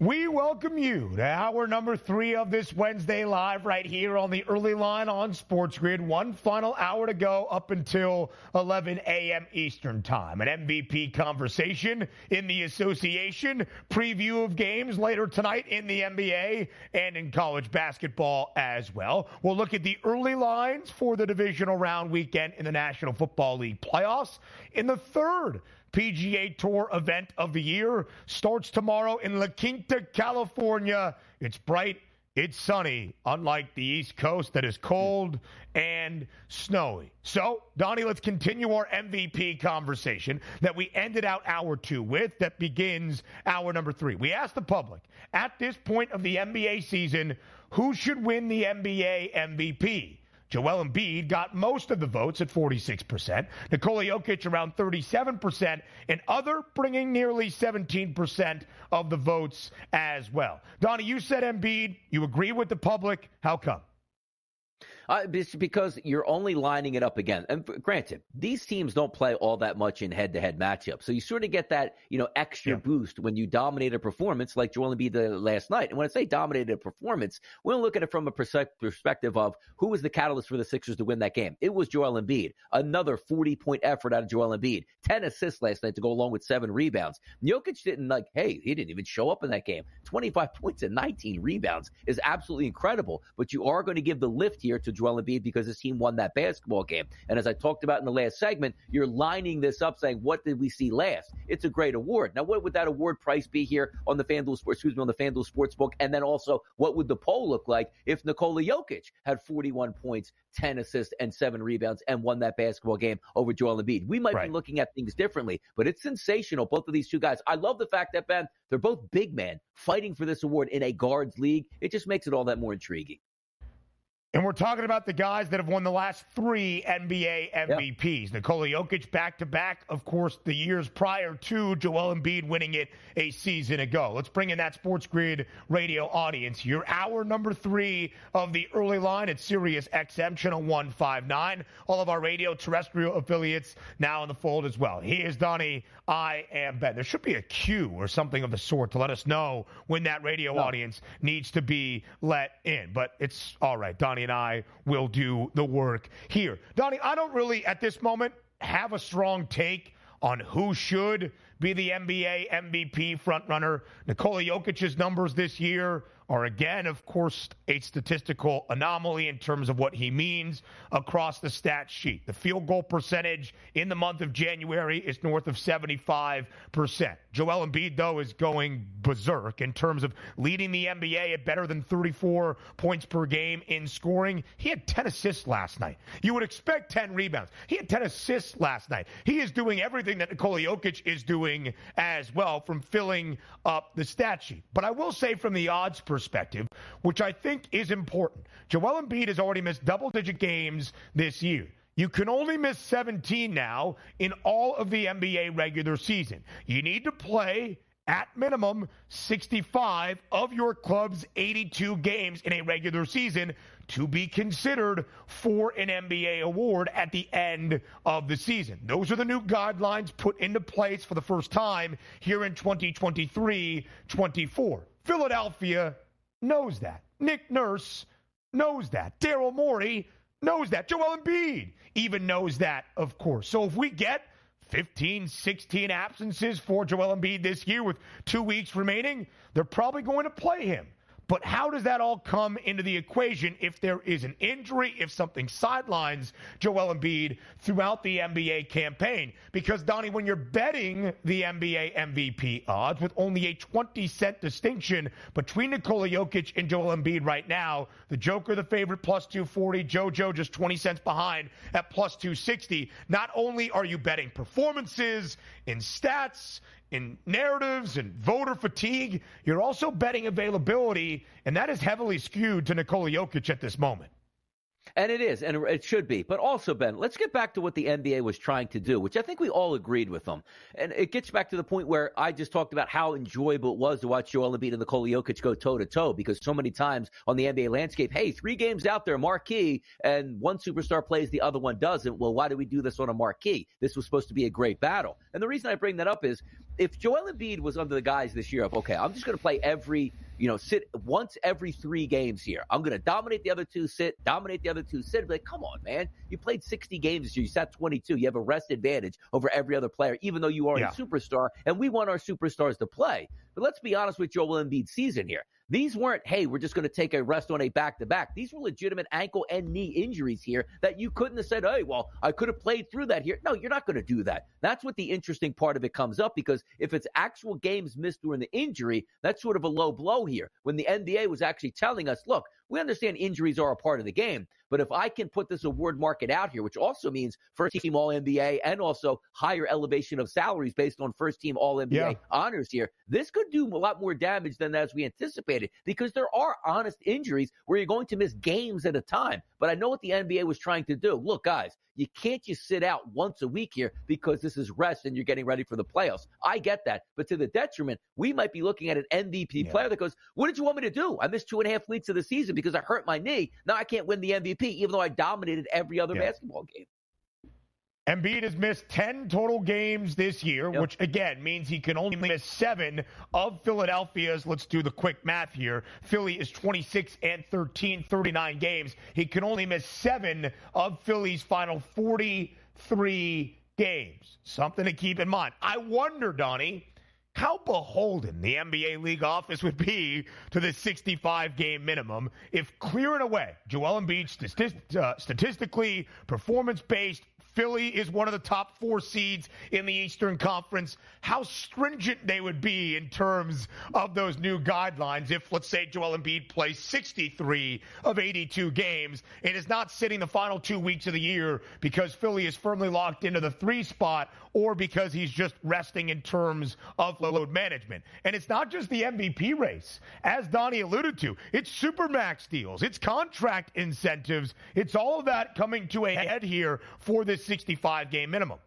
We welcome you to hour number 3 of this Wednesday live right here on the early line on Sports Grid. One final hour to go up until 11 a.m. Eastern time. An MVP conversation in the association, preview of games later tonight in the NBA and in college basketball as well. We'll look at the early lines for the divisional round weekend in the National Football League playoffs in the third PGA Tour event of the year. Starts tomorrow in La Quinta, California. It's bright, it's sunny, unlike the East Coast that is cold and snowy. So, Donnie, let's continue our MVP conversation that we ended out hour 2 with that begins hour number 3. We asked the public, at this point of the NBA season, who should win the NBA MVP? Joel Embiid got most of the votes at 46%, Nikola Jokic around 37%, and other bringing nearly 17% of the votes as well. Donnie, you said Embiid. You agree with the public. How come? It's because you're only lining it up again. And granted, these teams don't play all that much in head-to-head matchups. So you sort of get that, extra boost when you dominate a performance like Joel Embiid did last night. And when I say dominated a performance, we're going to look at it from a perspective of who was the catalyst for the Sixers to win that game. It was Joel Embiid. Another 40-point effort out of Joel Embiid. 10 assists last night to go along with 7 rebounds. Jokic he didn't even show up in that game. 25 points and 19 rebounds is absolutely incredible. But you are going to give the lift here to Joel Embiid because his team won that basketball game. And as I talked about in the last segment, you're lining this up saying, what did we see last? It's a great award. Now, what would that award price be here on the FanDuel Sportsbook? And then also, what would the poll look like if Nikola Jokic had 41 points, 10 assists, and 7 rebounds and won that basketball game over Joel Embiid? We might be looking at things differently, but it's sensational, both of these two guys. I love the fact that, Ben, they're both big men fighting for this award in a guards league. It just makes it all that more intriguing. And we're talking about the guys that have won the last 3 NBA MVPs. Yep. Nikola Jokic back-to-back, of course, the years prior to Joel Embiid winning it a season ago. Let's bring in that Sports Grid radio audience. Your hour number 3 of the early line at Sirius XM, channel 159. All of our radio terrestrial affiliates now in the fold as well. He is Donnie. I am Ben. There should be a cue or something of the sort to let us know when that radio audience needs to be let in. But it's all right, Donnie and I will do the work here. Donnie, I don't really, at this moment, have a strong take on who should be the NBA MVP frontrunner. Nikola Jokic's numbers this year are, again, of course, a statistical anomaly in terms of what he means across the stat sheet. The field goal percentage in the month of January is north of 75%. Joel Embiid, though, is going berserk in terms of leading the NBA at better than 34 points per game in scoring. He had 10 assists last night. You would expect 10 rebounds. He had 10 assists last night. He is doing everything that Nikola Jokic is doing as well, from filling up the stat sheet. But I will say, from the odds perspective, which I think is important, Joel Embiid has already missed double-digit games this year. You can only miss 17 now in all of the NBA regular season. You need to play, at minimum, 65 of your club's 82 games in a regular season to be considered for an NBA award at the end of the season. Those are the new guidelines put into place for the first time here in 2023-24. Philadelphia knows that. Nick Nurse knows that. Daryl Morey knows that. Joel Embiid even knows that, of course. So if we get 15, 16 absences for Joel Embiid this year with 2 weeks remaining, they're probably going to play him. But how does that all come into the equation if there is an injury, if something sidelines Joel Embiid throughout the NBA campaign? Because, Donnie, when you're betting the NBA MVP odds with only a 20-cent distinction between Nikola Jokic and Joel Embiid right now, the Joker, the favorite, plus 240, JoJo just 20 cents behind at plus 260. Not only are you betting performances in stats, in narratives and voter fatigue, you're also betting availability, and that is heavily skewed to Nikola Jokic at this moment. And it is, and it should be. But also, Ben, let's get back to what the NBA was trying to do, which I think we all agreed with them. And it gets back to the point where I just talked about how enjoyable it was to watch Joel Embiid and Nikola Jokic go toe-to-toe, because so many times on the NBA landscape, hey, three games out there, marquee, and one superstar plays, the other one doesn't. Well, why do we do this on a marquee? This was supposed to be a great battle. And the reason I bring that up is, if Joel Embiid was under the guise this year of, okay, I'm just going to play every, sit once every 3 games here. I'm going to dominate the other 2, sit, dominate the other 2, sit. Like, come on, man. You played 60 games this year. You sat 22. You have a rest advantage over every other player, even though you are a superstar, and we want our superstars to play. But let's be honest with Joel Embiid's season here. These weren't, hey, we're just going to take a rest on a back-to-back. These were legitimate ankle and knee injuries here that you couldn't have said, hey, well, I could have played through that here. No, you're not going to do that. That's what the interesting part of it comes up, because if it's actual games missed during the injury, that's sort of a low blow here. When the NBA was actually telling us, look, we understand injuries are a part of the game, but if I can put this award market out here, which also means first-team All-NBA and also higher elevation of salaries based on first-team All-NBA honors here, this could do a lot more damage than as we anticipated, because there are honest injuries where you're going to miss games at a time. But I know what the NBA was trying to do. Look, guys, you can't just sit out once a week here because this is rest and you're getting ready for the playoffs. I get that. But to the detriment, we might be looking at an MVP player that goes, what did you want me to do? I missed 2.5 weeks of the season because I hurt my knee. Now I can't win the MVP, even though I dominated every other basketball game. Embiid has missed 10 total games this year, which, again, means he can only miss 7 of Philadelphia's. Let's do the quick math here. Philly is 26 and 13, 39 games. He can only miss 7 of Philly's final 43 games. Something to keep in mind. I wonder, Donnie, how beholden the NBA league office would be to the 65-game minimum if clearing away Joel Embiid statistically, performance-based, Philly is one of the top 4 seeds in the Eastern Conference, how stringent they would be in terms of those new guidelines if, let's say, Joel Embiid plays 63 of 82 games and is not sitting the final 2 weeks of the year because Philly is firmly locked into the 3 spot or because he's just resting in terms of load management. And it's not just the MVP race. As Donnie alluded to, it's supermax deals, it's contract incentives, it's all of that coming to a head here for this 65-game minimum.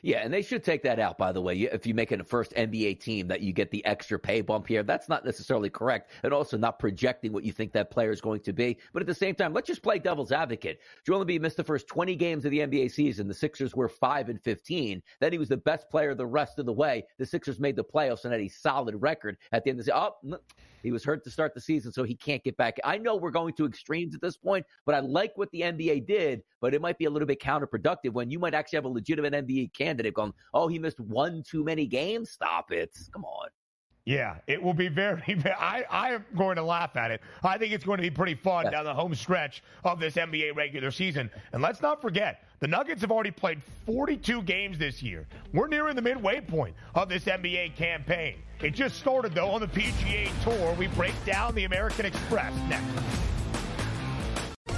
Yeah, and they should take that out, by the way. If you make it a first NBA team that you get the extra pay bump here, that's not necessarily correct, and also not projecting what you think that player is going to be. But at the same time, let's just play devil's advocate. Joel Embiid missed the first 20 games of the NBA season. The Sixers were 5-15. Then he was the best player the rest of the way. The Sixers made the playoffs and had a solid record at the end of the season. Oh, he was hurt to start the season, so he can't get back. I know we're going to extremes at this point, but I like what the NBA did, but it might be a little bit counterproductive when you might actually have a legitimate NBA candidate going, oh, he missed 1 too many games? Stop it. Come on. Yeah, it will be very I am going to laugh at it. I think it's going to be pretty fun down the home stretch of this NBA regular season. And let's not forget, the Nuggets have already played 42 games this year. We're nearing the midway point of this NBA campaign. It just started, though, on the PGA Tour. We break down the American Express next.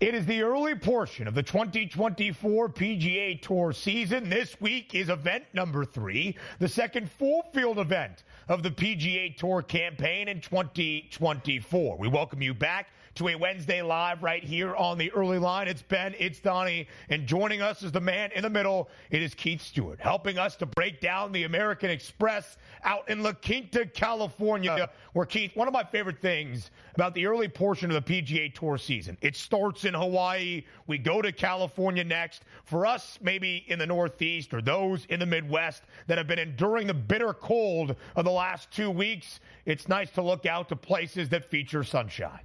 It is the early portion of the 2024 PGA Tour season. This week is event number 3, the second full-field event of the PGA Tour campaign in 2024. We welcome you back to a Wednesday Live right here on the early line. It's Ben, it's Donnie, and joining us is the man in the middle. It is Keith Stewart, helping us to break down the American Express out in La Quinta, California, where, Keith, one of my favorite things about the early portion of the PGA Tour season, it starts in Hawaii. We go to California next. For us, maybe in the Northeast or those in the Midwest that have been enduring the bitter cold of the last 2 weeks, it's nice to look out to places that feature sunshine.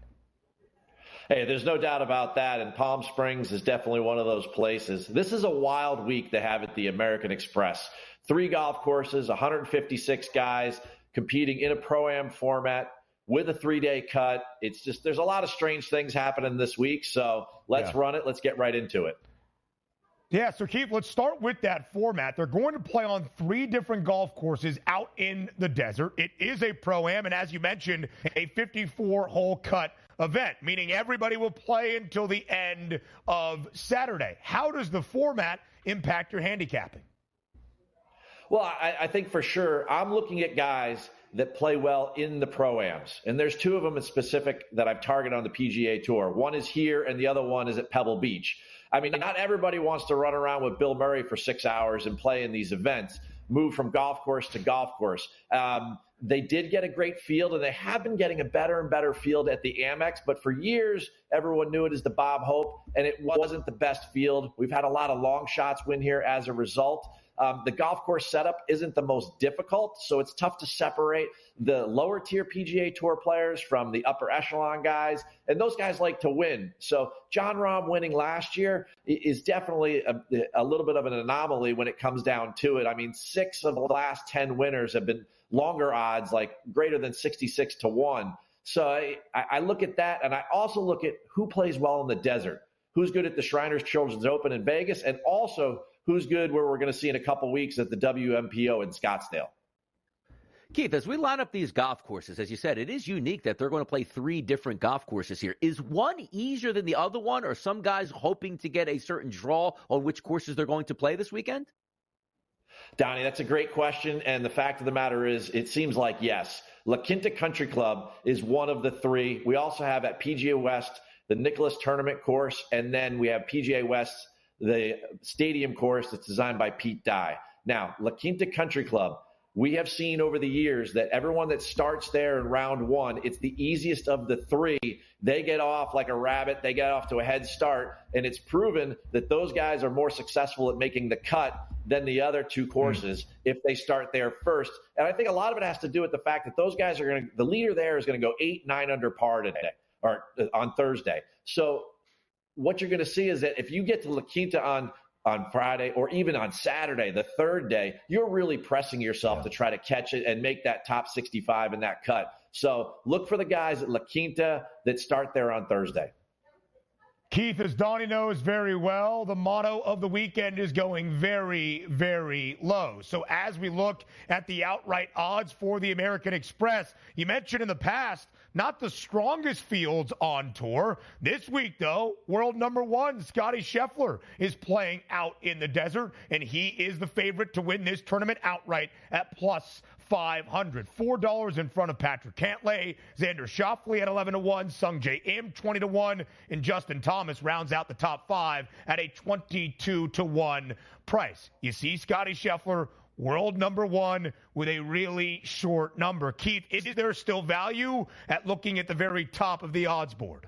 Hey, there's no doubt about that, and Palm Springs is definitely one of those places. This is a wild week to have at the American Express. 3 golf courses, 156 guys competing in a pro-am format with a 3-day cut. It's just, there's a lot of strange things happening this week, so let's run it. Let's get right into it. Yeah, so Keith, let's start with that format. They're going to play on 3 different golf courses out in the desert. It is a pro-am, and as you mentioned, a 54-hole cut event, meaning everybody will play until the end of Saturday. How does the format impact your handicapping? Well, I think for sure I'm looking at guys that play well in the pro-ams. And there's 2 of them in specific that I've targeted on the PGA Tour. One is here and the other one is at Pebble Beach. I mean, not everybody wants to run around with Bill Murray for 6 hours and play in these events, move from golf course to golf course. They did get a great field, and they have been getting a better and better field at the Amex. But for years, everyone knew it as the Bob Hope, and it wasn't the best field. We've had a lot of long shots win here as a result. The golf course setup isn't the most difficult, so it's tough to separate the lower-tier PGA Tour players from the upper echelon guys, and those guys like to win. So John Rahm winning last year is definitely a little bit of an anomaly when it comes down to it. I mean, 6 of the last 10 winners have been longer odds, like greater than 66-1. So I look at that, and I also look at who plays well in the desert, who's good at the Shriners Children's Open in Vegas, and also who's good where we're going to see in a couple weeks at the WMPO in Scottsdale. Keith, as we line up these golf courses, as you said, it is unique that they're going to play 3 different golf courses here. Is one easier than the other one, or are some guys hoping to get a certain draw on which courses they're going to play this weekend? Donnie, that's a great question, and the fact of the matter is it seems like yes. La Quinta Country Club is one of the 3. We also have at PGA West the Nicklaus Tournament course, and then we have PGA West the stadium course that's designed by Pete Dye. Now, La Quinta Country Club, we have seen over the years that everyone that starts there in round 1, it's the easiest of the 3. They get off like a rabbit. They get off to a head start, and it's proven that those guys are more successful at making the cut than the other 2 courses if they start there first. And I think a lot of it has to do with the fact that those guys are going to – the leader there is going to go 8-9 under par today or on Thursday. So what you're going to see is that if you get to La Quinta on Friday or even on Saturday, the third day, you're really pressing yourself to try to catch it and make that top 65 in that cut. So look for the guys at La Quinta that start there on Thursday. Keith, as Donnie knows very well, the motto of the weekend is going very, very low. So as we look at the outright odds for the American Express, you mentioned in the past, not the strongest fields on tour. This week, though, world number 1, Scotty Scheffler, is playing out in the desert, and he is the favorite to win this tournament outright at plus 500. $4 in front of Patrick Cantlay. Xander Schauffele at 11-1. Sungjae Im 20-1. And Justin Thomas rounds out the top five at a 22-1 price. You see Scotty Scheffler, world number one, with a really short number. Keith, is there still value at looking at the very top of the odds board?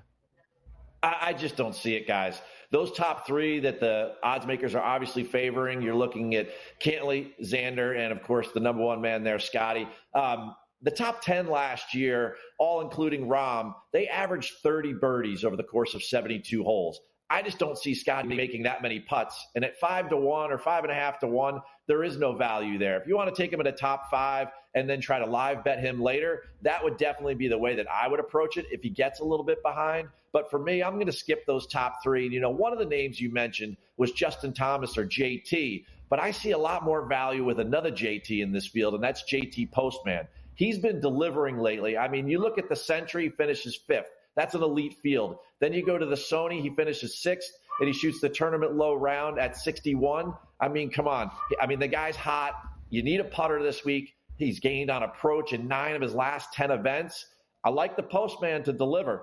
I just don't see it, guys. Those top three that the odds makers are obviously favoring, you're looking at Cantlay, Xander, and, of course, the number one man there, Scotty. The top 10 last year, all including Rahm, they averaged 30 birdies over the course of 72 holes. I just don't see Scotty making that many putts. And at 5-1 or 5.5-1, there is no value there. If you want to take him at a top five and then try to live bet him later, that would definitely be the way that I would approach it if he gets a little bit behind. But for me, I'm going to skip those top three. And, you know, one of the names you mentioned was Justin Thomas or JT, but I see a lot more value with another JT in this field, and that's JT Postman. He's been delivering lately. I mean, you look at the Century, finishes fifth. That's an elite field. Then you go to the Sony, he finishes sixth, and he shoots the tournament low round at 61. I mean, come on. I mean, the guy's hot. You need a putter this week. He's gained on approach in 9 of his last 10 events. I like the Postman to deliver.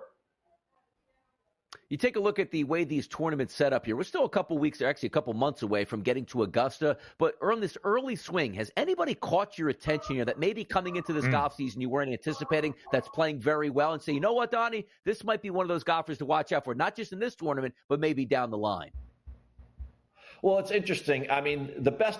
You take a look at the way these tournaments set up here. We're still a couple weeks, or actually a couple months away from getting to Augusta. But on this early swing, has anybody caught your attention here that maybe coming into this golf season you weren't anticipating, that's playing very well and say, you know what, Donnie, this might be one of those golfers to watch out for, not just in this tournament, but maybe down the line? Well, it's interesting. I mean, the best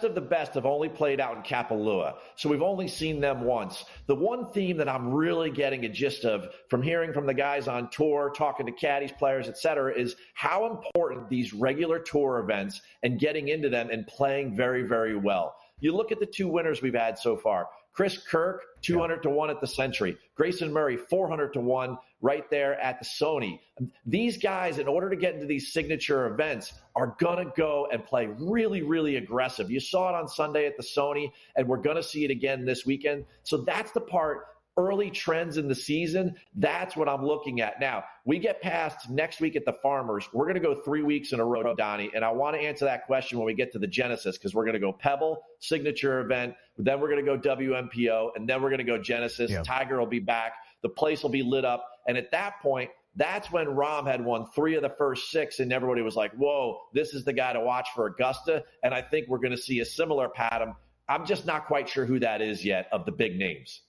have only played out in Kapalua, so we've only seen them once. The one theme that I'm really getting a gist of from hearing from the guys on tour, talking to caddies, players, et cetera, is how important these regular tour events and getting into them and playing very, very well. You look at the two winners we've had so far. Chris Kirk, 200-1 at the Century. Grayson Murray, 400-1 right there at the Sony. These guys, in order to get into these signature events, are going to go and play really, really aggressive. You saw it on Sunday at the Sony, and we're going to see it again this weekend. So that's the part, early trends in the season, that's what I'm looking at. Now, we get past next week at the Farmers. We're going to go 3 weeks in a row, Donnie, and I want to answer that question when we get to the Genesis, because we're going to go Pebble, signature event, then we're going to go WMPO, and then we're going to go Genesis. Yeah. Tiger will be back. The place will be lit up. And at that point, that's when Rahm had won 3 of the first 6, and everybody was like, whoa, this is the guy to watch for Augusta. And I think we're going to see a similar pattern. I'm just not quite sure who that is yet of the big names.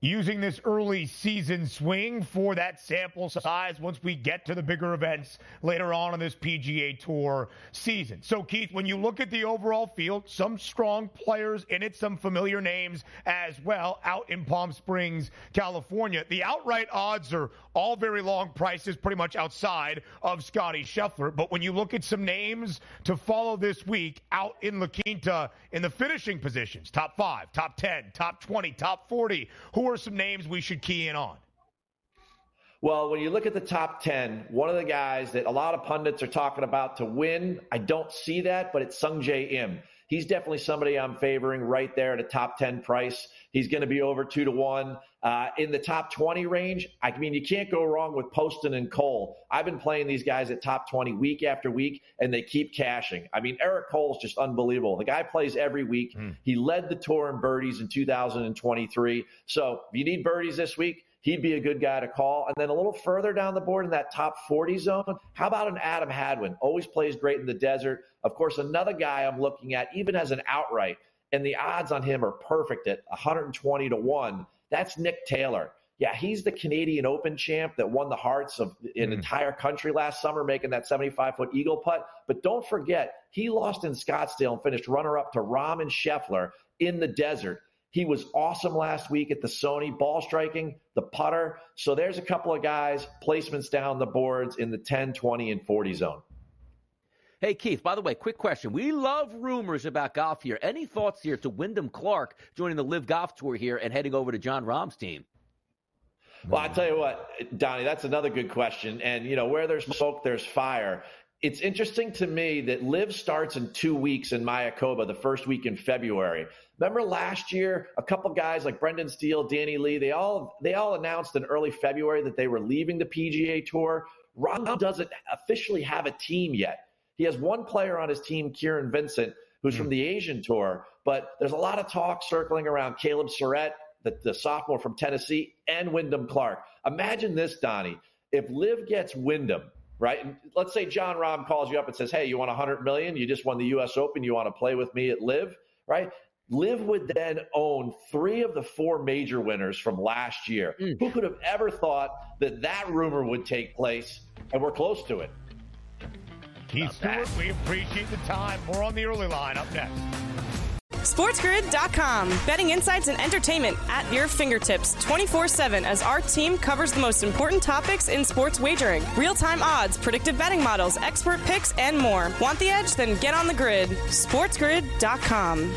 Using this early season swing for that sample size once we get to the bigger events later on in this PGA Tour season. So, Keith, when you look at the overall field, some strong players in it, some familiar names as well out in Palm Springs, California. The outright odds are all very long prices, pretty much outside of Scotty Scheffler. But when you look at some names to follow this week out in La Quinta in the finishing positions, top 5, top 10, top 20, top 40, who are some names we should key in on? Well, when you look at the top 10, one of the guys that a lot of pundits are talking about to win, I don't see that, but it's Sungjae Im. He's definitely somebody I'm favoring right there at a top 10 price. He's going to be over 2-1. In the top 20 range, I mean, you can't go wrong with Poston and Cole. I've been playing these guys at top 20 week after week, and they keep cashing. I mean, Eric Cole's just unbelievable. The guy plays every week. He led the tour in birdies in 2023. So if you need birdies this week, he'd be a good guy to call. And then a little further down the board in that top 40 zone, how about an Adam Hadwin? Always plays great in the desert. Of course, another guy I'm looking at, even as an outright, and the odds on him are perfect at 120-1. That's Nick Taylor. Yeah, he's the Canadian Open champ that won the hearts of an entire country last summer, making that 75-foot eagle putt. But don't forget, he lost in Scottsdale and finished runner-up to Rahm and Scheffler in the desert. He was awesome last week at the Sony, ball striking, the putter. So there's a couple of guys, placements down the boards in the 10, 20, and 40 zone. Hey, Keith, by the way, quick question. We love rumors about golf here. Any thoughts here to Wyndham Clark joining the LIV Golf Tour here and heading over to John Rahm's team? Well, I tell you what, Donnie, that's another good question. And, you know, where there's smoke, there's fire. It's interesting to me that LIV starts in 2 weeks in Mayakoba, the first week in February. Remember last year, a couple guys like Brendan Steele, Danny Lee, they all announced in early February that they were leaving the PGA Tour. Rahm doesn't officially have a team yet. He has one player on his team, Kieran Vincent, who's from the Asian Tour. But there's a lot of talk circling around Caleb Surratt, the sophomore from Tennessee, and Wyndham Clark. Imagine this, Donnie. If LIV gets Wyndham, right? And let's say John Rahm calls you up and says, hey, you want $100 million? You just won the U.S. Open. You want to play with me at LIV, right? LIV would then own 3 of the 4 major winners from last year. Mm. Who could have ever thought that that rumor would take place? And we're close to it. Keith Stewart, we appreciate the time. More on the early line up next. SportsGrid.com. Betting insights and entertainment at your fingertips 24/7 as our team covers the most important topics in sports wagering. Real-time odds, predictive betting models, expert picks, and more. Want the edge? Then get on the grid. SportsGrid.com.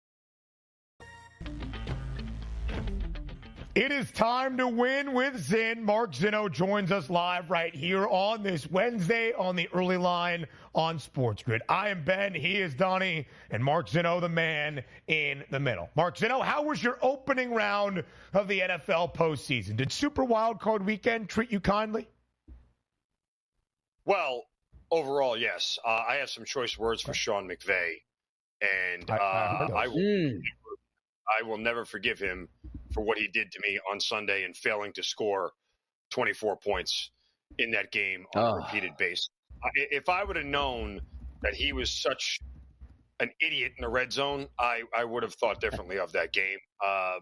It is time to win with Zinn. Mark Zinno joins us live right here on this Wednesday on the early line on Sports Grid. I am Ben, he is Donnie, and Mark Zinno, the man in the middle. Mark Zinno, how was your opening round of the NFL postseason? Did Super Wildcard Weekend treat you kindly? Well, overall, yes. I have some choice words for Sean McVay, and I will never forgive him for what he did to me on Sunday and failing to score 24 points in that game on a repeated basis. If I would have known that he was such an idiot in the red zone, I would have thought differently of that game. I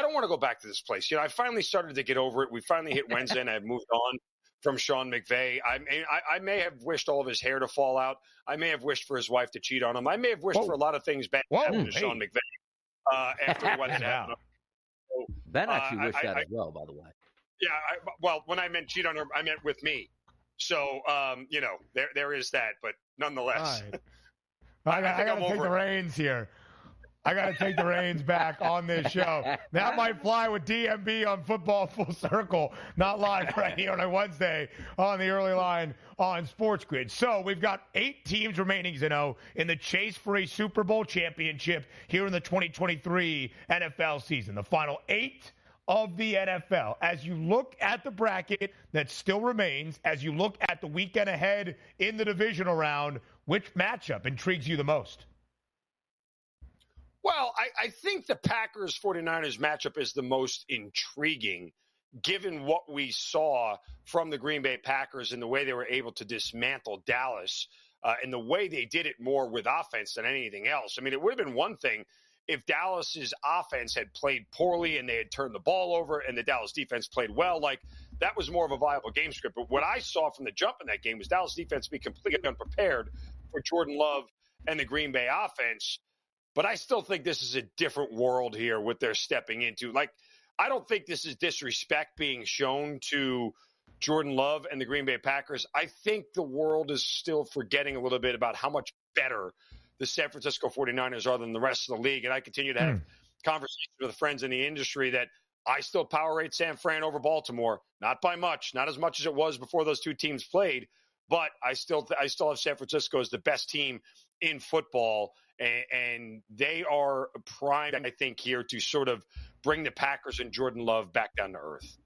don't want to go back to this place. You know, I finally started to get over it. We finally hit Wednesday and I have moved on from Sean McVay. I may have wished all of his hair to fall out. I may have wished for his wife to cheat on him. I may have wished for a lot of things bad to Sean McVay after what had happened. Ben actually wished that as well, by the way. Yeah, well, when I meant cheat on her, I meant with me. So, you know, there is that, but nonetheless. Right. I got to take the reins here. I got to take the reins back on this show. That might fly with DMB on Football Full Circle, not live right here on a Wednesday on the early line on Sports Grid. So we've got 8 teams remaining, Zeno, in the chase for a Super Bowl championship here in the 2023 NFL season. The final 8 of the NFL. As you look at the bracket that still remains, as you look at the weekend ahead in the divisional round, which matchup intrigues you the most? Well, I think the Packers 49ers matchup is the most intriguing given what we saw from the Green Bay Packers and the way they were able to dismantle Dallas and the way they did it more with offense than anything else. I mean, it would have been one thing if Dallas's offense had played poorly and they had turned the ball over and the Dallas defense played well. Like, that was more of a viable game script. But what I saw from the jump in that game was Dallas defense be completely unprepared for Jordan Love and the Green Bay offense. But I still think this is a different world here, what they're stepping into. Like, I don't think this is disrespect being shown to Jordan Love and the Green Bay Packers. I think the world is still forgetting a little bit about how much better the San Francisco 49ers are than the rest of the league. And I continue to have conversations with friends in the industry that I still power rate San Fran over Baltimore. Not by much, not as much as it was before those two teams played. But I still have San Francisco as the best team in football. And they are primed, I think, here to sort of bring the Packers and Jordan Love back down to earth.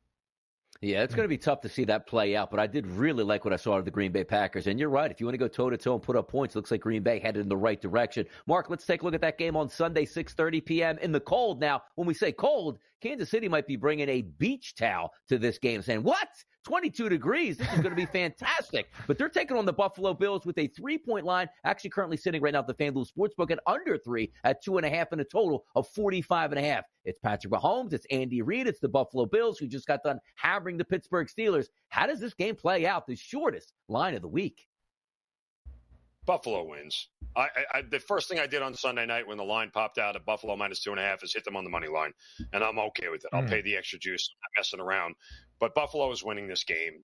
Yeah, it's going to be tough to see that play out, but I did really like what I saw out of the Green Bay Packers. And you're right, if you want to go toe-to-toe and put up points, it looks like Green Bay headed in the right direction. Mark, let's take a look at that game on Sunday, 6:30 p.m. in the cold. Now, when we say cold, Kansas City might be bringing a beach towel to this game, saying, what? 22 degrees. This is going to be fantastic. But they're taking on the Buffalo Bills with a three-point line, actually currently sitting right now at the FanDuel Sportsbook at under three at 2.5 and a total of 45.5. It's Patrick Mahomes. It's Andy Reid. It's the Buffalo Bills who just got done hammering the Pittsburgh Steelers. How does this game play out? The shortest line of the week. Buffalo wins. I the first thing I did on Sunday night when the line popped out at Buffalo minus 2.5 is hit them on the money line, and I'm okay with it. I'll pay the extra juice. I'm not messing around. But Buffalo is winning this game.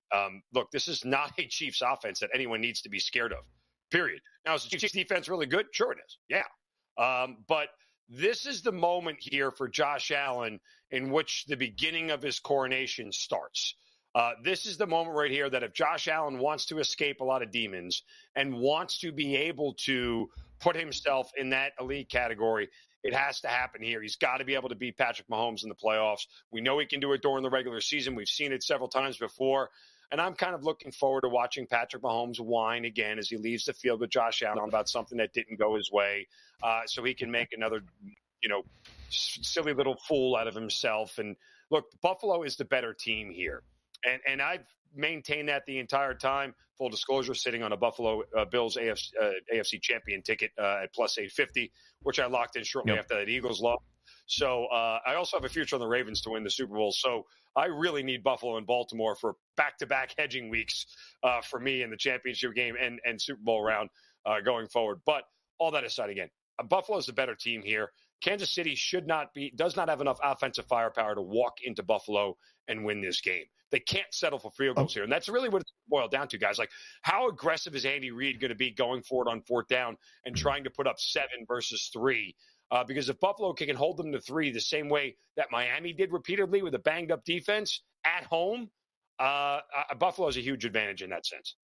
Look, this is not a Chiefs offense that anyone needs to be scared of, period. Now, is the Chiefs defense really good? Sure it is, yeah. But this is the moment here for Josh Allen in which the beginning of his coronation starts. This is the moment right here that if Josh Allen wants to escape a lot of demons and wants to be able to put himself in that elite category, it has to happen here. He's got to be able to beat Patrick Mahomes in the playoffs. We know he can do it during the regular season. We've seen it several times before. And I'm kind of looking forward to watching Patrick Mahomes whine again as he leaves the field with Josh Allen about something that didn't go his way, so he can make another, silly little fool out of himself. And, look, Buffalo is the better team here. And I've maintained that the entire time. Full disclosure, sitting on a Buffalo Bills AFC champion ticket at plus 850, which I locked in shortly after that Eagles loss. So I also have a future on the Ravens to win the Super Bowl. So I really need Buffalo and Baltimore for back-to-back hedging weeks for me in the championship game and Super Bowl round going forward. But all that aside, again, Buffalo's the better team here. Kansas City does not have enough offensive firepower to walk into Buffalo and win this game. They can't settle for field goals here. And that's really what it's boiled down to, guys. Like, how aggressive is Andy Reid going to be going for it on fourth down and trying to put up 7 versus 3? Because if Buffalo can hold them to 3 the same way that Miami did repeatedly with a banged-up defense at home, Buffalo is a huge advantage in that sense.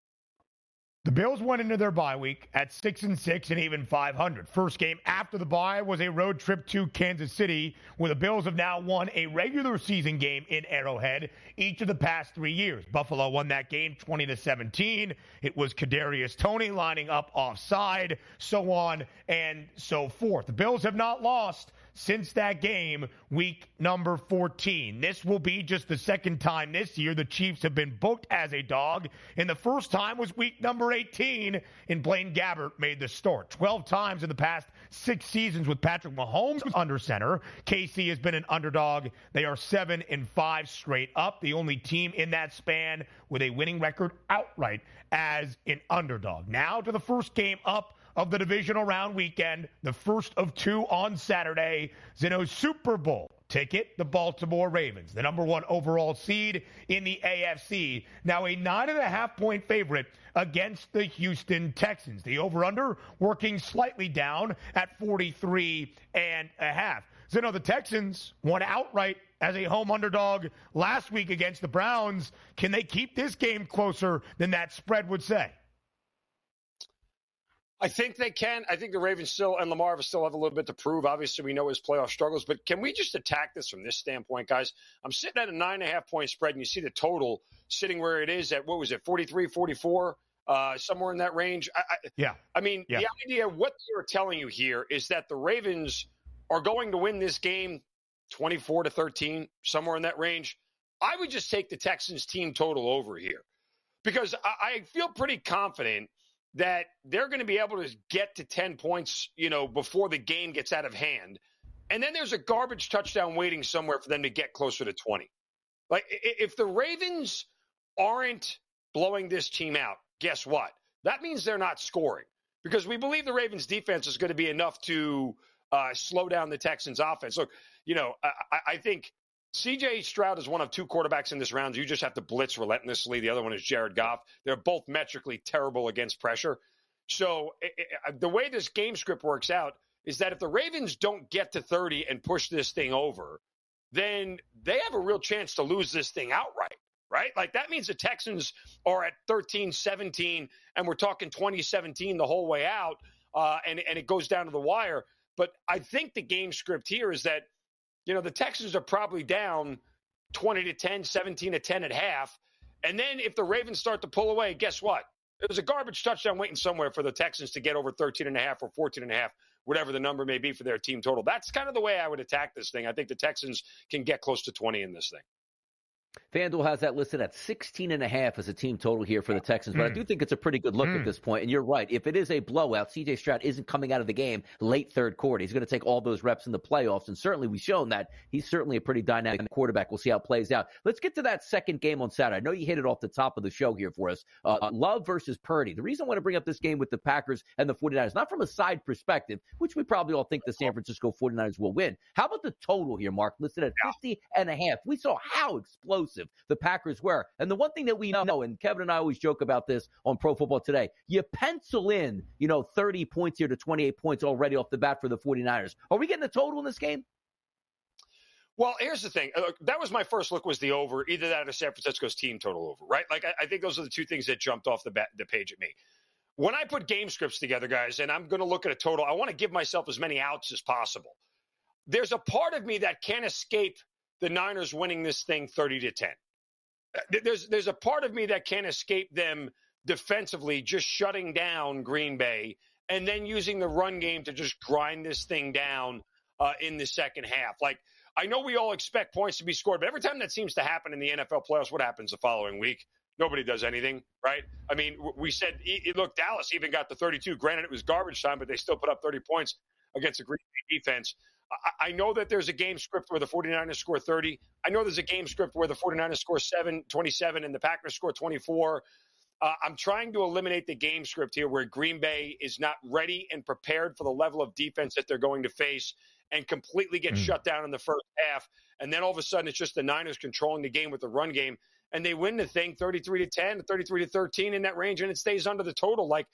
The Bills went into their bye week at 6-6 and even 500. First game after the bye was a road trip to Kansas City, where the Bills have now won a regular season game in Arrowhead each of the past 3 years. Buffalo won that game 20-17. It was Kadarius Toney lining up offside, so on and so forth. The Bills have not lost since that game, week number 14. This will be just the second time this year the Chiefs have been booked as a dog, and the first time was week number 18, and Blaine Gabbert made the start. 12 times in the past 6 seasons with Patrick Mahomes under center, KC has been an underdog. They are 7-5 straight up, the only team in that span with a winning record outright as an underdog. Now to the first game up of the divisional round weekend, the first of 2 on Saturday. Zinno's Super Bowl ticket, the Baltimore Ravens, the #1 overall seed in the AFC, now a 9.5-point favorite against the Houston Texans. The over-under working slightly down at 43.5. Zinno, the Texans won outright as a home underdog last week against the Browns. Can they keep this game closer than that spread would say? I think they can. I think the Ravens still and Lamar still have a little bit to prove. Obviously, we know his playoff struggles, but can we just attack this from this standpoint, guys? I'm sitting at a 9.5-point spread, and you see the total sitting where it is at, 43, 44, somewhere in that range? The idea, what they're telling you here is that the Ravens are going to win this game 24-13, somewhere in that range. I would just take the Texans team total over here because I feel pretty confident that they're going to be able to get to 10 points, before the game gets out of hand. And then there's a garbage touchdown waiting somewhere for them to get closer to 20. Like, if the Ravens aren't blowing this team out, guess what? That means they're not scoring, because we believe the Ravens defense is going to be enough to slow down the Texans offense. Look, I think C.J. Stroud is one of 2 quarterbacks in this round. You just have to blitz relentlessly. The other one is Jared Goff. They're both metrically terrible against pressure. So the way this game script works out is that if the Ravens don't get to 30 and push this thing over, then they have a real chance to lose this thing outright, right? Like, that means the Texans are at 13-17, and we're talking 20-17 the whole way out, and it goes down to the wire. But I think the game script here is that the Texans are probably down 20 to 10, 17 to 10 at half. And then if the Ravens start to pull away, guess what? There's a garbage touchdown waiting somewhere for the Texans to get over 13 and a half or 14 and a half, whatever the number may be for their team total. That's kind of the way I would attack this thing. I think the Texans can get close to 20 in this thing. FanDuel has that listed at 16 and a half as a team total here for the Texans, but I do think it's a pretty good look at this point. And you're right. If it is a blowout, CJ Stroud isn't coming out of the game late third quarter. He's going to take all those reps in the playoffs. And certainly we've shown that he's certainly a pretty dynamic quarterback. We'll see how it plays out. Let's get to that second game on Saturday. I know you hit it off the top of the show here for us. Love versus Purdy. The reason I want to bring up this game with the Packers and the 49ers, not from a side perspective, which we probably all think the San Francisco 49ers will win. How about the total here, Mark? Listed at 50 and a half. We saw how explosive the Packers were. And the one thing that we know, and Kevin and I always joke about this on Pro Football Today, you pencil in, 30 points here to 28 points already off the bat for the 49ers. Are we getting a total in this game? Well, here's the thing. That was my first look, was the over, either that or San Francisco's team total over, right? Like, I think those are the two things that jumped off the page at me. When I put game scripts together, guys, and I'm going to look at a total, I want to give myself as many outs as possible. There's a part of me that can't escape the Niners winning this thing 30 to 10. There's a part of me that can't escape them defensively just shutting down Green Bay and then using the run game to just grind this thing down in the second half. Like, I know we all expect points to be scored, but every time that seems to happen in the NFL playoffs, what happens the following week? Nobody does anything, right? I mean, we said, look, Dallas even got the 32. Granted, it was garbage time, but they still put up 30 points against the Green Bay defense. I know that there's a game script where the 49ers score 30. I know there's a game script where the 49ers score 27 and the Packers score 24. I'm trying to eliminate the game script here where Green Bay is not ready and prepared for the level of defense that they're going to face and completely get shut down in the first half. And then all of a sudden it's just the Niners controlling the game with the run game. And they win the thing 33 to 10, 33 to 13 in that range, and it stays under the total. Like,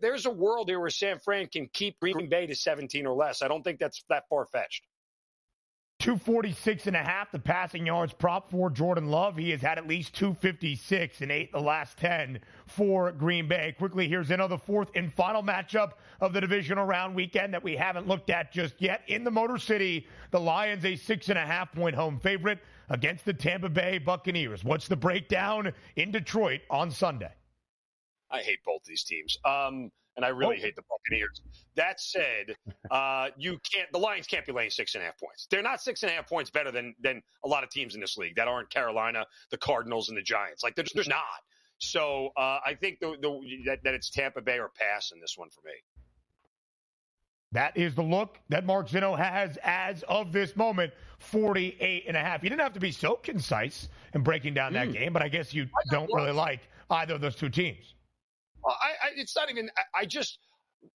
there's a world here where San Fran can keep Green Bay to 17 or less. I don't think that's that far-fetched. 246.5, the passing yards prop for Jordan Love. He has had at least 256 and 8 the last 10 for Green Bay. Quickly, here's another fourth and final matchup of the divisional round weekend that we haven't looked at just yet. In the Motor City, the Lions a 6.5-point home favorite against the Tampa Bay Buccaneers. What's the breakdown in Detroit on Sunday? I hate both these teams, and I really hate the Buccaneers. That said, the Lions can't be laying 6.5 points. They're not 6.5 points better than a lot of teams in this league that aren't Carolina, the Cardinals, and the Giants. Like, there's not. So I think that it's Tampa Bay or pass in this one for me. That is the look that Mark Zinno has as of this moment, 48.5. You didn't have to be so concise in breaking down that game, but I guess you don't really like either of those two teams.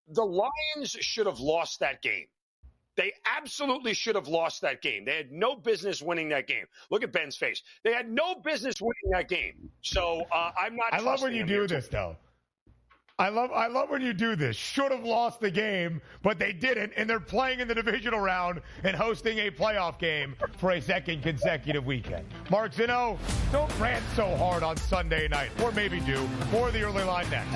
The Lions should have lost that game. They absolutely should have lost that game. They had no business winning that game. Look at Ben's face. They had no business winning that game. So I'm not. I love when you do this, though. I love when you do this. Should have lost the game, but they didn't, and they're playing in the divisional round and hosting a playoff game for a second consecutive weekend. Mark Zinno, don't rant so hard on Sunday night, or maybe do, for the early line next.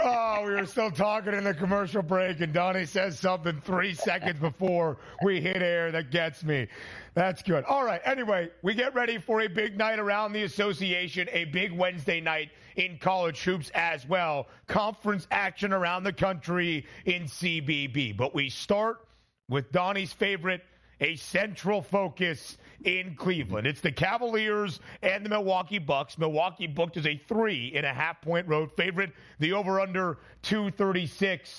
Oh, we were still talking in the commercial break, and Donnie says something 3 seconds before we hit air that gets me. That's good. All right. Anyway, we get ready for a big night around the association, a big Wednesday night in college hoops as well. Conference action around the country in CBB. But we start with Donnie's favorite, a central focus in Cleveland. It's the Cavaliers and the Milwaukee Bucks. Milwaukee booked as a 3.5-point road favorite. The over-under 236.5.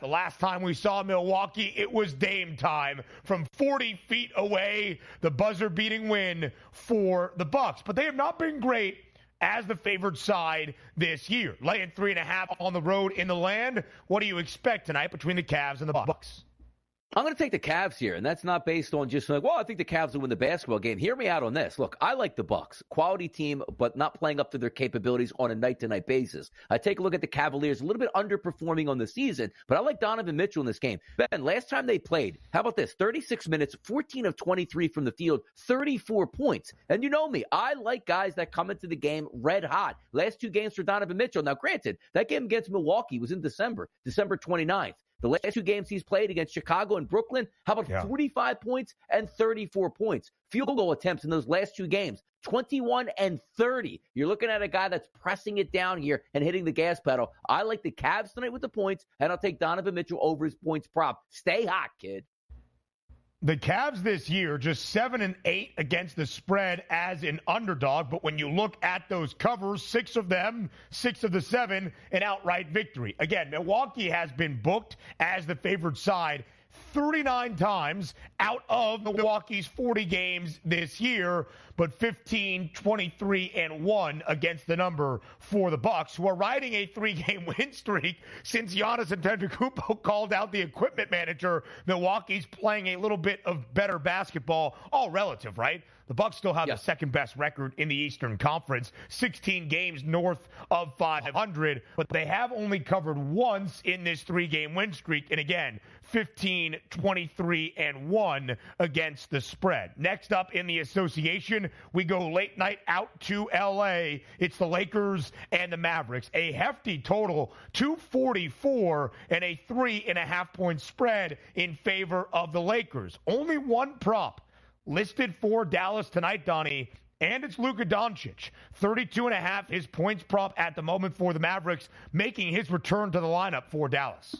The last time we saw Milwaukee, it was Dame time from 40 feet away. The buzzer-beating win for the Bucks. But they have not been great as the favored side this year. Laying 3.5 on the road in the land. What do you expect tonight between the Cavs and the Bucks? I'm going to take the Cavs here, and that's not based on just like, well, I think the Cavs will win the basketball game. Hear me out on this. Look, I like the Bucks, quality team, but not playing up to their capabilities on a night-to-night basis. I take a look at the Cavaliers, a little bit underperforming on the season, but I like Donovan Mitchell in this game. Ben, last time they played, how about this? 36 minutes, 14 of 23 from the field, 34 points. And you know me, I like guys that come into the game red hot. Last two games for Donovan Mitchell. Now, granted, that game against Milwaukee was in December 29th. The last two games he's played against Chicago and Brooklyn, how about 45 points and 34 points? Field goal attempts in those last two games, 21 and 30. You're looking at a guy that's pressing it down here and hitting the gas pedal. I like the Cavs tonight with the points, and I'll take Donovan Mitchell over his points prop. Stay hot, kid. The Cavs this year, just 7-8 against the spread as an underdog. But when you look at those covers, six of the seven, an outright victory. Again, Milwaukee has been booked as the favored side 39 times out of Milwaukee's 40 games this year, but 15, 23, and 1 against the number for the Bucks, who are riding a 3-game win streak since Giannis Antetokounmpo called out the equipment manager. Milwaukee's playing a little bit of better basketball, all relative, right? The Bucks still have the second-best record in the Eastern Conference, 16 games north of 500, but they have only covered once in this 3-game win streak, and again, 15, 23, and 1 against the spread. Next up in the association, we go late night out to L.A. It's the Lakers and the Mavericks. A hefty total, 244, and a 3.5-point spread in favor of the Lakers. Only one prop listed for Dallas tonight, Donnie, and it's Luka Doncic. 32.5, his points prop at the moment for the Mavericks, making his return to the lineup for Dallas.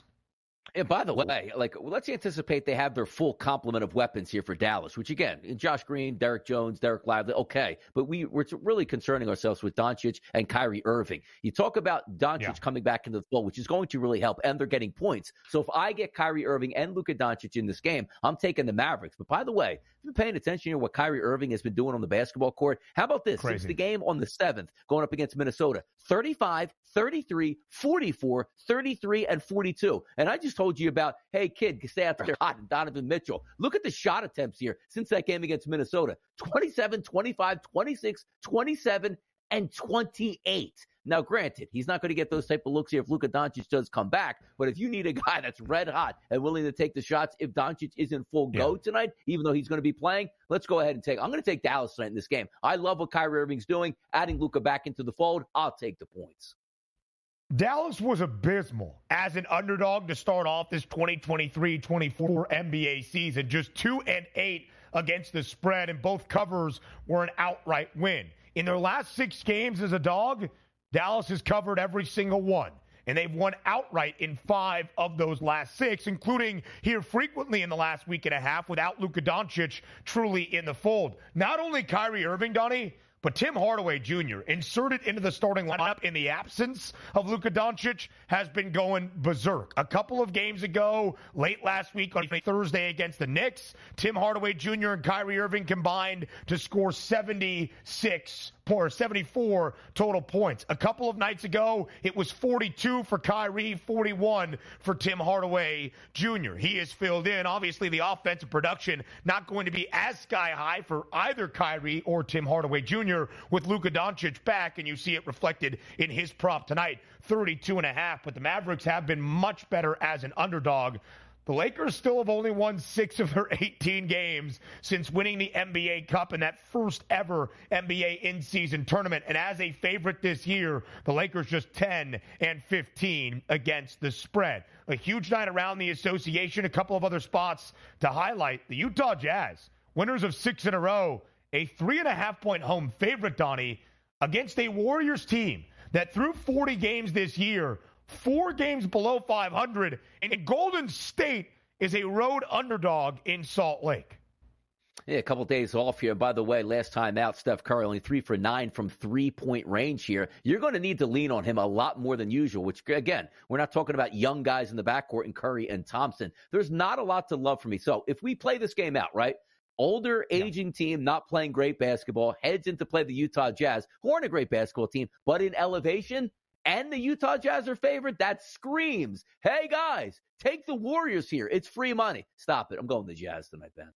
And by the way, let's anticipate they have their full complement of weapons here for Dallas, which again, Josh Green, Derek Jones, Derek Lively, okay. But we're really concerning ourselves with Doncic and Kyrie Irving. You talk about Doncic coming back into the fold, which is going to really help, and they're getting points. So if I get Kyrie Irving and Luka Doncic in this game, I'm taking the Mavericks. But by the way, I've been paying attention to what Kyrie Irving has been doing on the basketball court. How about this? Crazy. Since the game on the 7th, going up against Minnesota, 35, 33, 44, 33, and 42. And I just told you about, hey, kid, stay out there hot, and Donovan Mitchell. Look at the shot attempts here since that game against Minnesota. 27, 25, 26, 27, and 28. Now, granted, he's not going to get those type of looks here if Luka Doncic does come back, but if you need a guy that's red hot and willing to take the shots, if Doncic is in full go tonight, even though he's going to be playing, let's go ahead and I'm going to take Dallas tonight in this game. I love what Kyrie Irving's doing. Adding Luka back into the fold, I'll take the points. Dallas was abysmal as an underdog to start off this 2023-24 NBA season, just 2-8 against the spread, and both covers were an outright win. In their last 6 games as a dog, Dallas has covered every single one, and they've won outright in 5 of those last 6, including here frequently in the last week and a half without Luka Doncic truly in the fold. Not only Kyrie Irving, Donnie, but Tim Hardaway Jr., inserted into the starting lineup in the absence of Luka Doncic, has been going berserk. A couple of games ago, late last week on Thursday against the Knicks, Tim Hardaway Jr. and Kyrie Irving combined to score 76 74 total points. A couple of nights ago, it was 42 for Kyrie, 41 for Tim Hardaway Jr. He is filled in. Obviously, the offensive production not going to be as sky high for either Kyrie or Tim Hardaway Jr. with Luka Doncic back, and you see it reflected in his prop tonight, 32.5. But the Mavericks have been much better as an underdog. The Lakers still have only won 6 of their 18 games since winning the NBA Cup in that first ever NBA in-season tournament. And as a favorite this year, the Lakers just 10-15 against the spread. A huge night around the association. A couple of other spots to highlight. The Utah Jazz, winners of 6 in a row, a 3.5-point home favorite, Donnie, against a Warriors team that through 40 games this year, 4 games below 500, and Golden State is a road underdog in Salt Lake. Yeah, a couple of days off here. By the way, last time out, Steph Curry only 3 for 9 from three-point range here. You're going to need to lean on him a lot more than usual, which, again, we're not talking about young guys in the backcourt and Curry and Thompson. There's not a lot to love for me. So if we play this game out, right, older, aging team, not playing great basketball, heads in to play the Utah Jazz, who aren't a great basketball team, but in elevation, and the Utah Jazz are favorite, that screams, hey, guys, take the Warriors here. It's free money. Stop it. I'm going to the Jazz tonight, Ben.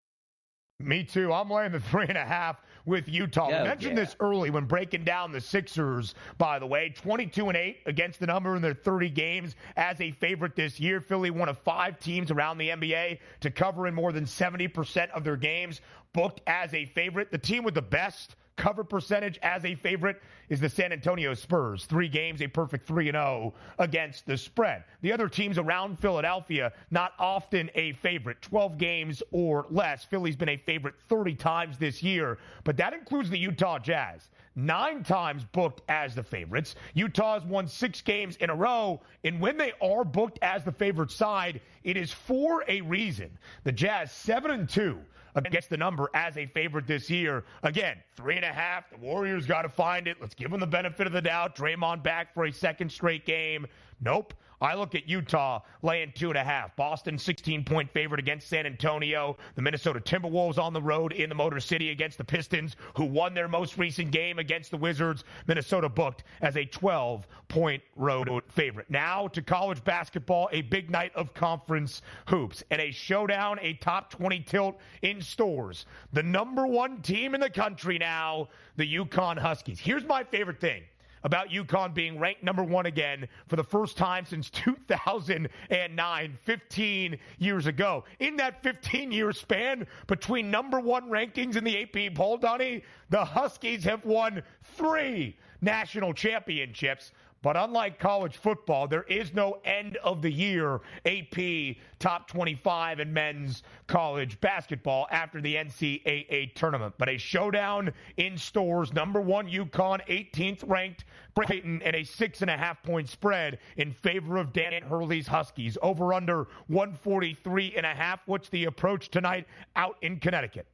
Me too. I'm laying the 3.5 with Utah. We mentioned this early when breaking down the Sixers, by the way. 22-8 against the number in their 30 games as a favorite this year. Philly, one of 5 teams around the NBA to cover in more than 70% of their games, booked as a favorite. The team with the best cover percentage as a favorite is the San Antonio Spurs. 3 games, a perfect 3-0 against the spread. The other teams around Philadelphia, not often a favorite. 12 games or less. Philly's been a favorite 30 times this year, but that includes the Utah Jazz. 9 times booked as the favorites. Utah's won 6 games in a row, and when they are booked as the favorite side, it is for a reason. The Jazz 7-2. Against the number as a favorite this year. Again, 3.5. The Warriors got to find it. Let's give them the benefit of the doubt. Draymond back for a second straight game. Nope. I look at Utah laying 2.5. Boston, 16-point favorite against San Antonio. The Minnesota Timberwolves on the road in the Motor City against the Pistons, who won their most recent game against the Wizards. Minnesota booked as a 12-point road favorite. Now to college basketball, a big night of conference hoops and a showdown, a top 20 tilt in stores. The number 1 team in the country now, the UConn Huskies. Here's my favorite thing about UConn being ranked number 1 again for the first time since 2009, 15 years ago. In that 15-year span between number 1 rankings in the AP poll, Donnie, the Huskies have won 3 national championships. But unlike college football, there is no end of the year AP top 25 in men's college basketball after the NCAA tournament. But a showdown in stores, number 1 UConn, 18th ranked Creighton, and a 6.5-point spread in favor of Dan Hurley's Huskies. Over under 143.5. What's the approach tonight out in Connecticut?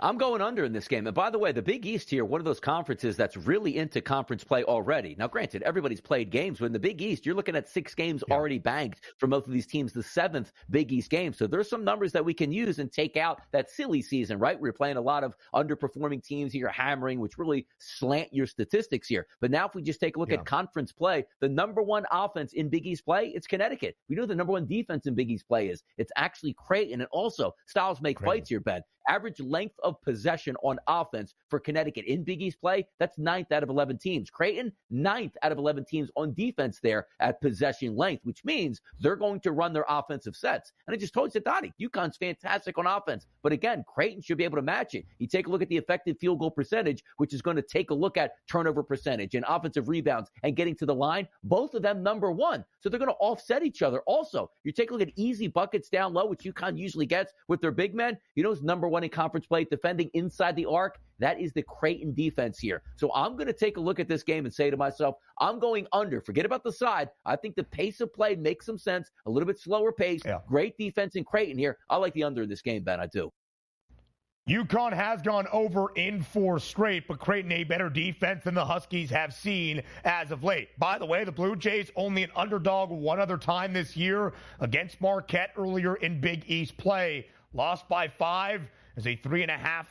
I'm going under in this game. And by the way, the Big East here, one of those conferences that's really into conference play already. Now, granted, everybody's played games, but in the Big East, you're looking at 6 games already banked for both of these teams, the 7th Big East game. So there's some numbers that we can use and take out that silly season, right? We're playing a lot of underperforming teams here, hammering, which really slant your statistics here. But now if we just take a look at conference play, the number 1 offense in Big East play, it's Connecticut. We know the number 1 defense in Big East play is. It's actually Creighton. And also, styles make fights here, Ben. Average length of possession on offense for Connecticut in Big East play, that's 9th out of 11 teams. Creighton, 9th out of 11 teams on defense there at possession length, which means they're going to run their offensive sets. And I just told you, Donnie, UConn's fantastic on offense. But again, Creighton should be able to match it. You take a look at the effective field goal percentage, which is going to take a look at turnover percentage and offensive rebounds and getting to the line. Both of them number 1. So they're going to offset each other. Also, you take a look at easy buckets down low, which UConn usually gets with their big men. You know who's number 1 in conference play defending inside the arc? That is the Creighton defense here. So I'm going to take a look at this game and say to myself, I'm going under. Forget about the side. I think the pace of play makes some sense. A little bit slower pace. Yeah. Great defense in Creighton here. I like the under in this game, Ben. I do. UConn has gone over in 4 straight, but Creighton a better defense than the Huskies have seen as of late. By the way, the Blue Jays only an underdog 1 other time this year against Marquette earlier in Big East play. Lost by 5 as a 3.5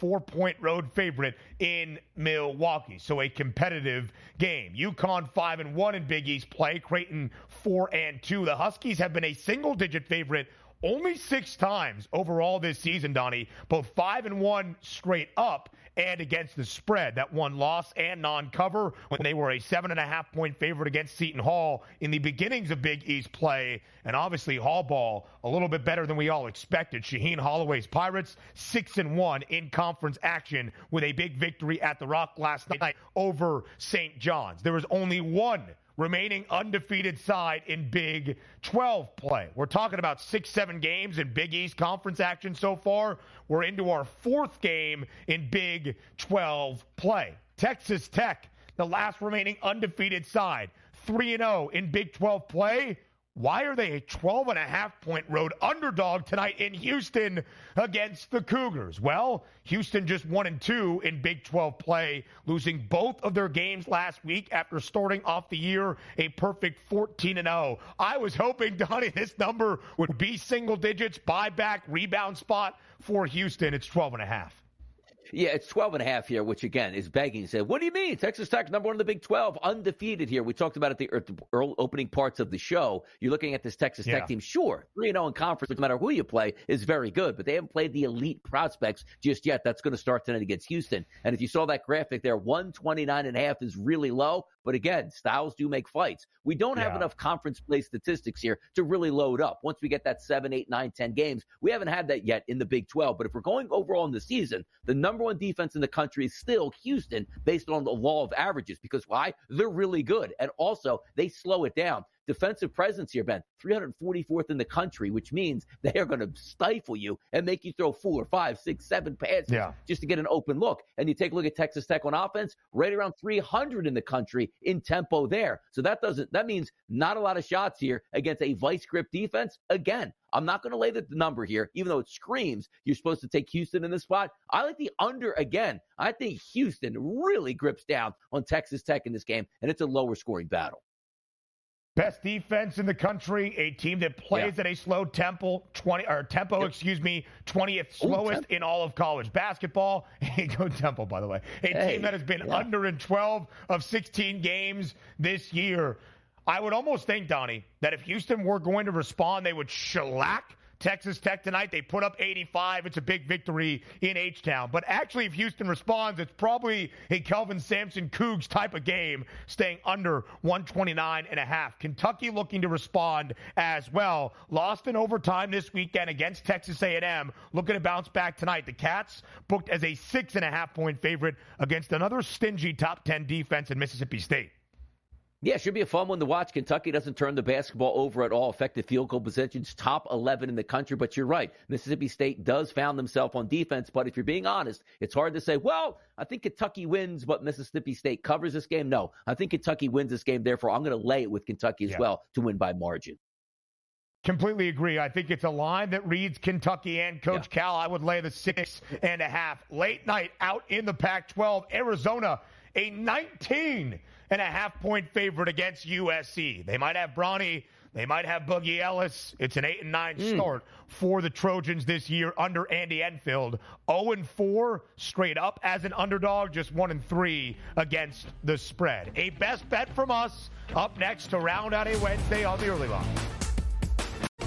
4-point road favorite in Milwaukee. So a competitive game. UConn 5-1 in Big East play. Creighton 4-2. The Huskies have been a single-digit favorite only 6 times overall this season, Donnie, both 5-1 straight up and against the spread. That one loss and non-cover when they were a 7.5-point favorite against Seton Hall in the beginnings of Big East play. And obviously Hall ball a little bit better than we all expected. Shaheen Holloway's Pirates 6-1 in conference action with a big victory at the Rock last night over St. John's. There was only one remaining undefeated side in Big 12 play. We're talking about 6-7 games in Big East conference action so far. We're into our 4th game in Big 12 play. Texas Tech, the last remaining undefeated side, 3-0 in Big 12 play. Why are they a 12.5-point road underdog tonight in Houston against the Cougars? Well, Houston just 1-2 in Big 12 play, losing both of their games last week after starting off the year a perfect 14-0. I was hoping, Donnie, this number would be single digits, buyback, rebound spot for Houston. It's 12.5. Yeah, it's 12.5 here, which, again, is begging. You say, what do you mean? Texas Tech, number 1 in the Big 12, undefeated here. We talked about it the opening parts of the show. You're looking at this Texas Tech team. Sure, 3-0 in conference, no matter who you play, is very good. But they haven't played the elite prospects just yet. That's going to start tonight against Houston. And if you saw that graphic there, 129.5 is really low. But again, styles do make fights. We don't have enough conference play statistics here to really load up. Once we get that 7, 8, 9, 10 games, we haven't had that yet in the Big 12. But if we're going overall in the season, the number 1 defense in the country is still Houston based on the law of averages. Because why? They're really good. And also, they slow it down. Defensive presence here, Ben, 344th in the country, which means they are going to stifle you and make you throw 4, 5, 6, 7 passes just to get an open look. And you take a look at Texas Tech on offense, right around 300 in the country in tempo there. So that means not a lot of shots here against a vice grip defense. Again, I'm not going to lay the number here, even though it screams you're supposed to take Houston in this spot. I like the under again. I think Houston really grips down on Texas Tech in this game, and it's a lower scoring battle. Best defense in the country, a team that plays at a slow tempo, 20th slowest in all of college basketball. Go Temple, by the way. Team that has been under in 12 of 16 games this year. I would almost think, Donnie, that if Houston were going to respond, they would shellac Texas Tech tonight. They put up 85. It's a big victory in H-Town. But actually, if Houston responds, it's probably a Kelvin Sampson Cougs type of game, staying under 129.5. Kentucky looking to respond as well. Lost in overtime this weekend against Texas A&M. Looking to bounce back tonight. The Cats booked as a 6.5-point favorite against another stingy top 10 defense in Mississippi State. Yeah, should be a fun one to watch. Kentucky doesn't turn the basketball over at all. Effective field goal positions, top 11 in the country. But you're right, Mississippi State does found themselves on defense. But if you're being honest, it's hard to say, well, I think Kentucky wins, but Mississippi State covers this game. No, I think Kentucky wins this game. Therefore, I'm going to lay it with Kentucky as well to win by margin. Completely agree. I think it's a line that reads Kentucky and Coach Cal. I would lay the 6.5. Late night out in the Pac-12, Arizona, a 19.5-point favorite against USC. They might have Bronny. They might have Boogie Ellis. It's an 8-9 start for the Trojans this year under Andy Enfield. 0-4 straight up as an underdog, just 1-3 against the spread. A best bet from us up next to round out a Wednesday on the early line.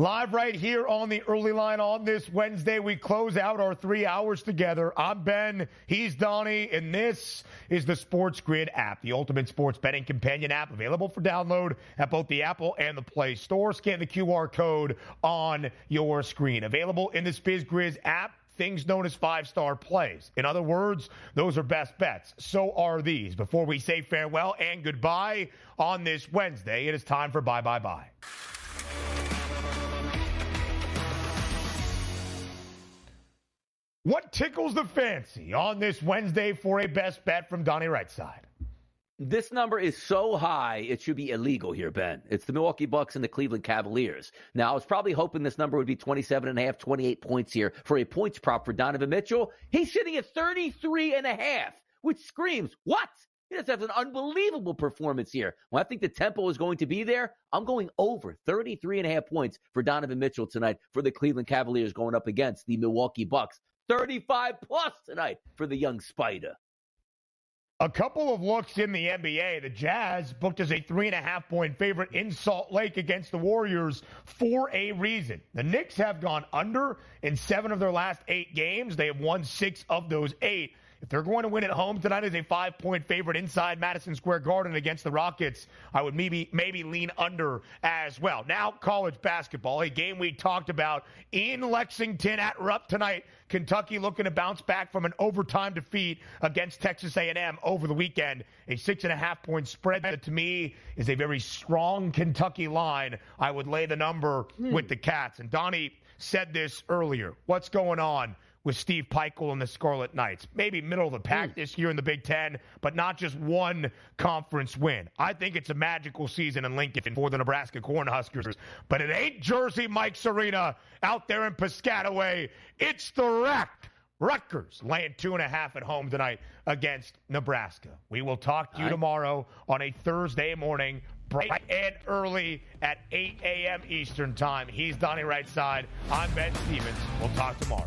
Live right here on the early line on this Wednesday. We close out our 3 hours together. I'm Ben, he's Donnie, and this is the Sports Grid app, the ultimate sports betting companion app available for download at both the Apple and the Play Store. Scan the QR code on your screen. Available in the SpizGriz app. Things known as five-star plays. In other words, those are best bets. So are these. Before we say farewell and goodbye on this Wednesday, it is time for Bye Bye Bye. What tickles the fancy on this Wednesday for a best bet from Donnie Rightside? This number is so high, it should be illegal here, Ben. It's the Milwaukee Bucks and the Cleveland Cavaliers. Now, I was probably hoping this number would be 27.5, 28 points here for a points prop for Donovan Mitchell. He's sitting at 33.5, which screams, what? He just has an unbelievable performance here. Well, I think the tempo is going to be there. I'm going over 33.5 points for Donovan Mitchell tonight for the Cleveland Cavaliers going up against the Milwaukee Bucks. 35-plus tonight for the young Spider. A couple of looks in the NBA. The Jazz booked as a 3.5-point favorite in Salt Lake against the Warriors for a reason. The Knicks have gone under in 7 of their last 8 games. They have won 6 of those 8. If they're going to win at home tonight as a 5-point favorite inside Madison Square Garden against the Rockets, I would maybe lean under as well. Now, college basketball, a game we talked about in Lexington at Rupp tonight. Kentucky looking to bounce back from an overtime defeat against Texas A&M over the weekend. A 6.5-point spread that, to me, is a very strong Kentucky line. I would lay the number with the Cats. And Donnie said this earlier. What's going on with Steve Peichel and the Scarlet Knights? Maybe middle of the pack this year in the Big Ten, but not just one conference win. I think it's a magical season in Lincoln for the Nebraska Cornhuskers, but it ain't Jersey Mike Serena out there in Piscataway. It's the Rutgers laying 2.5 at home tonight against Nebraska. We will talk to you tomorrow on a Thursday morning, bright and early at 8 a.m. Eastern time. He's Donnie Rightside. I'm Ben Stevens. We'll talk tomorrow.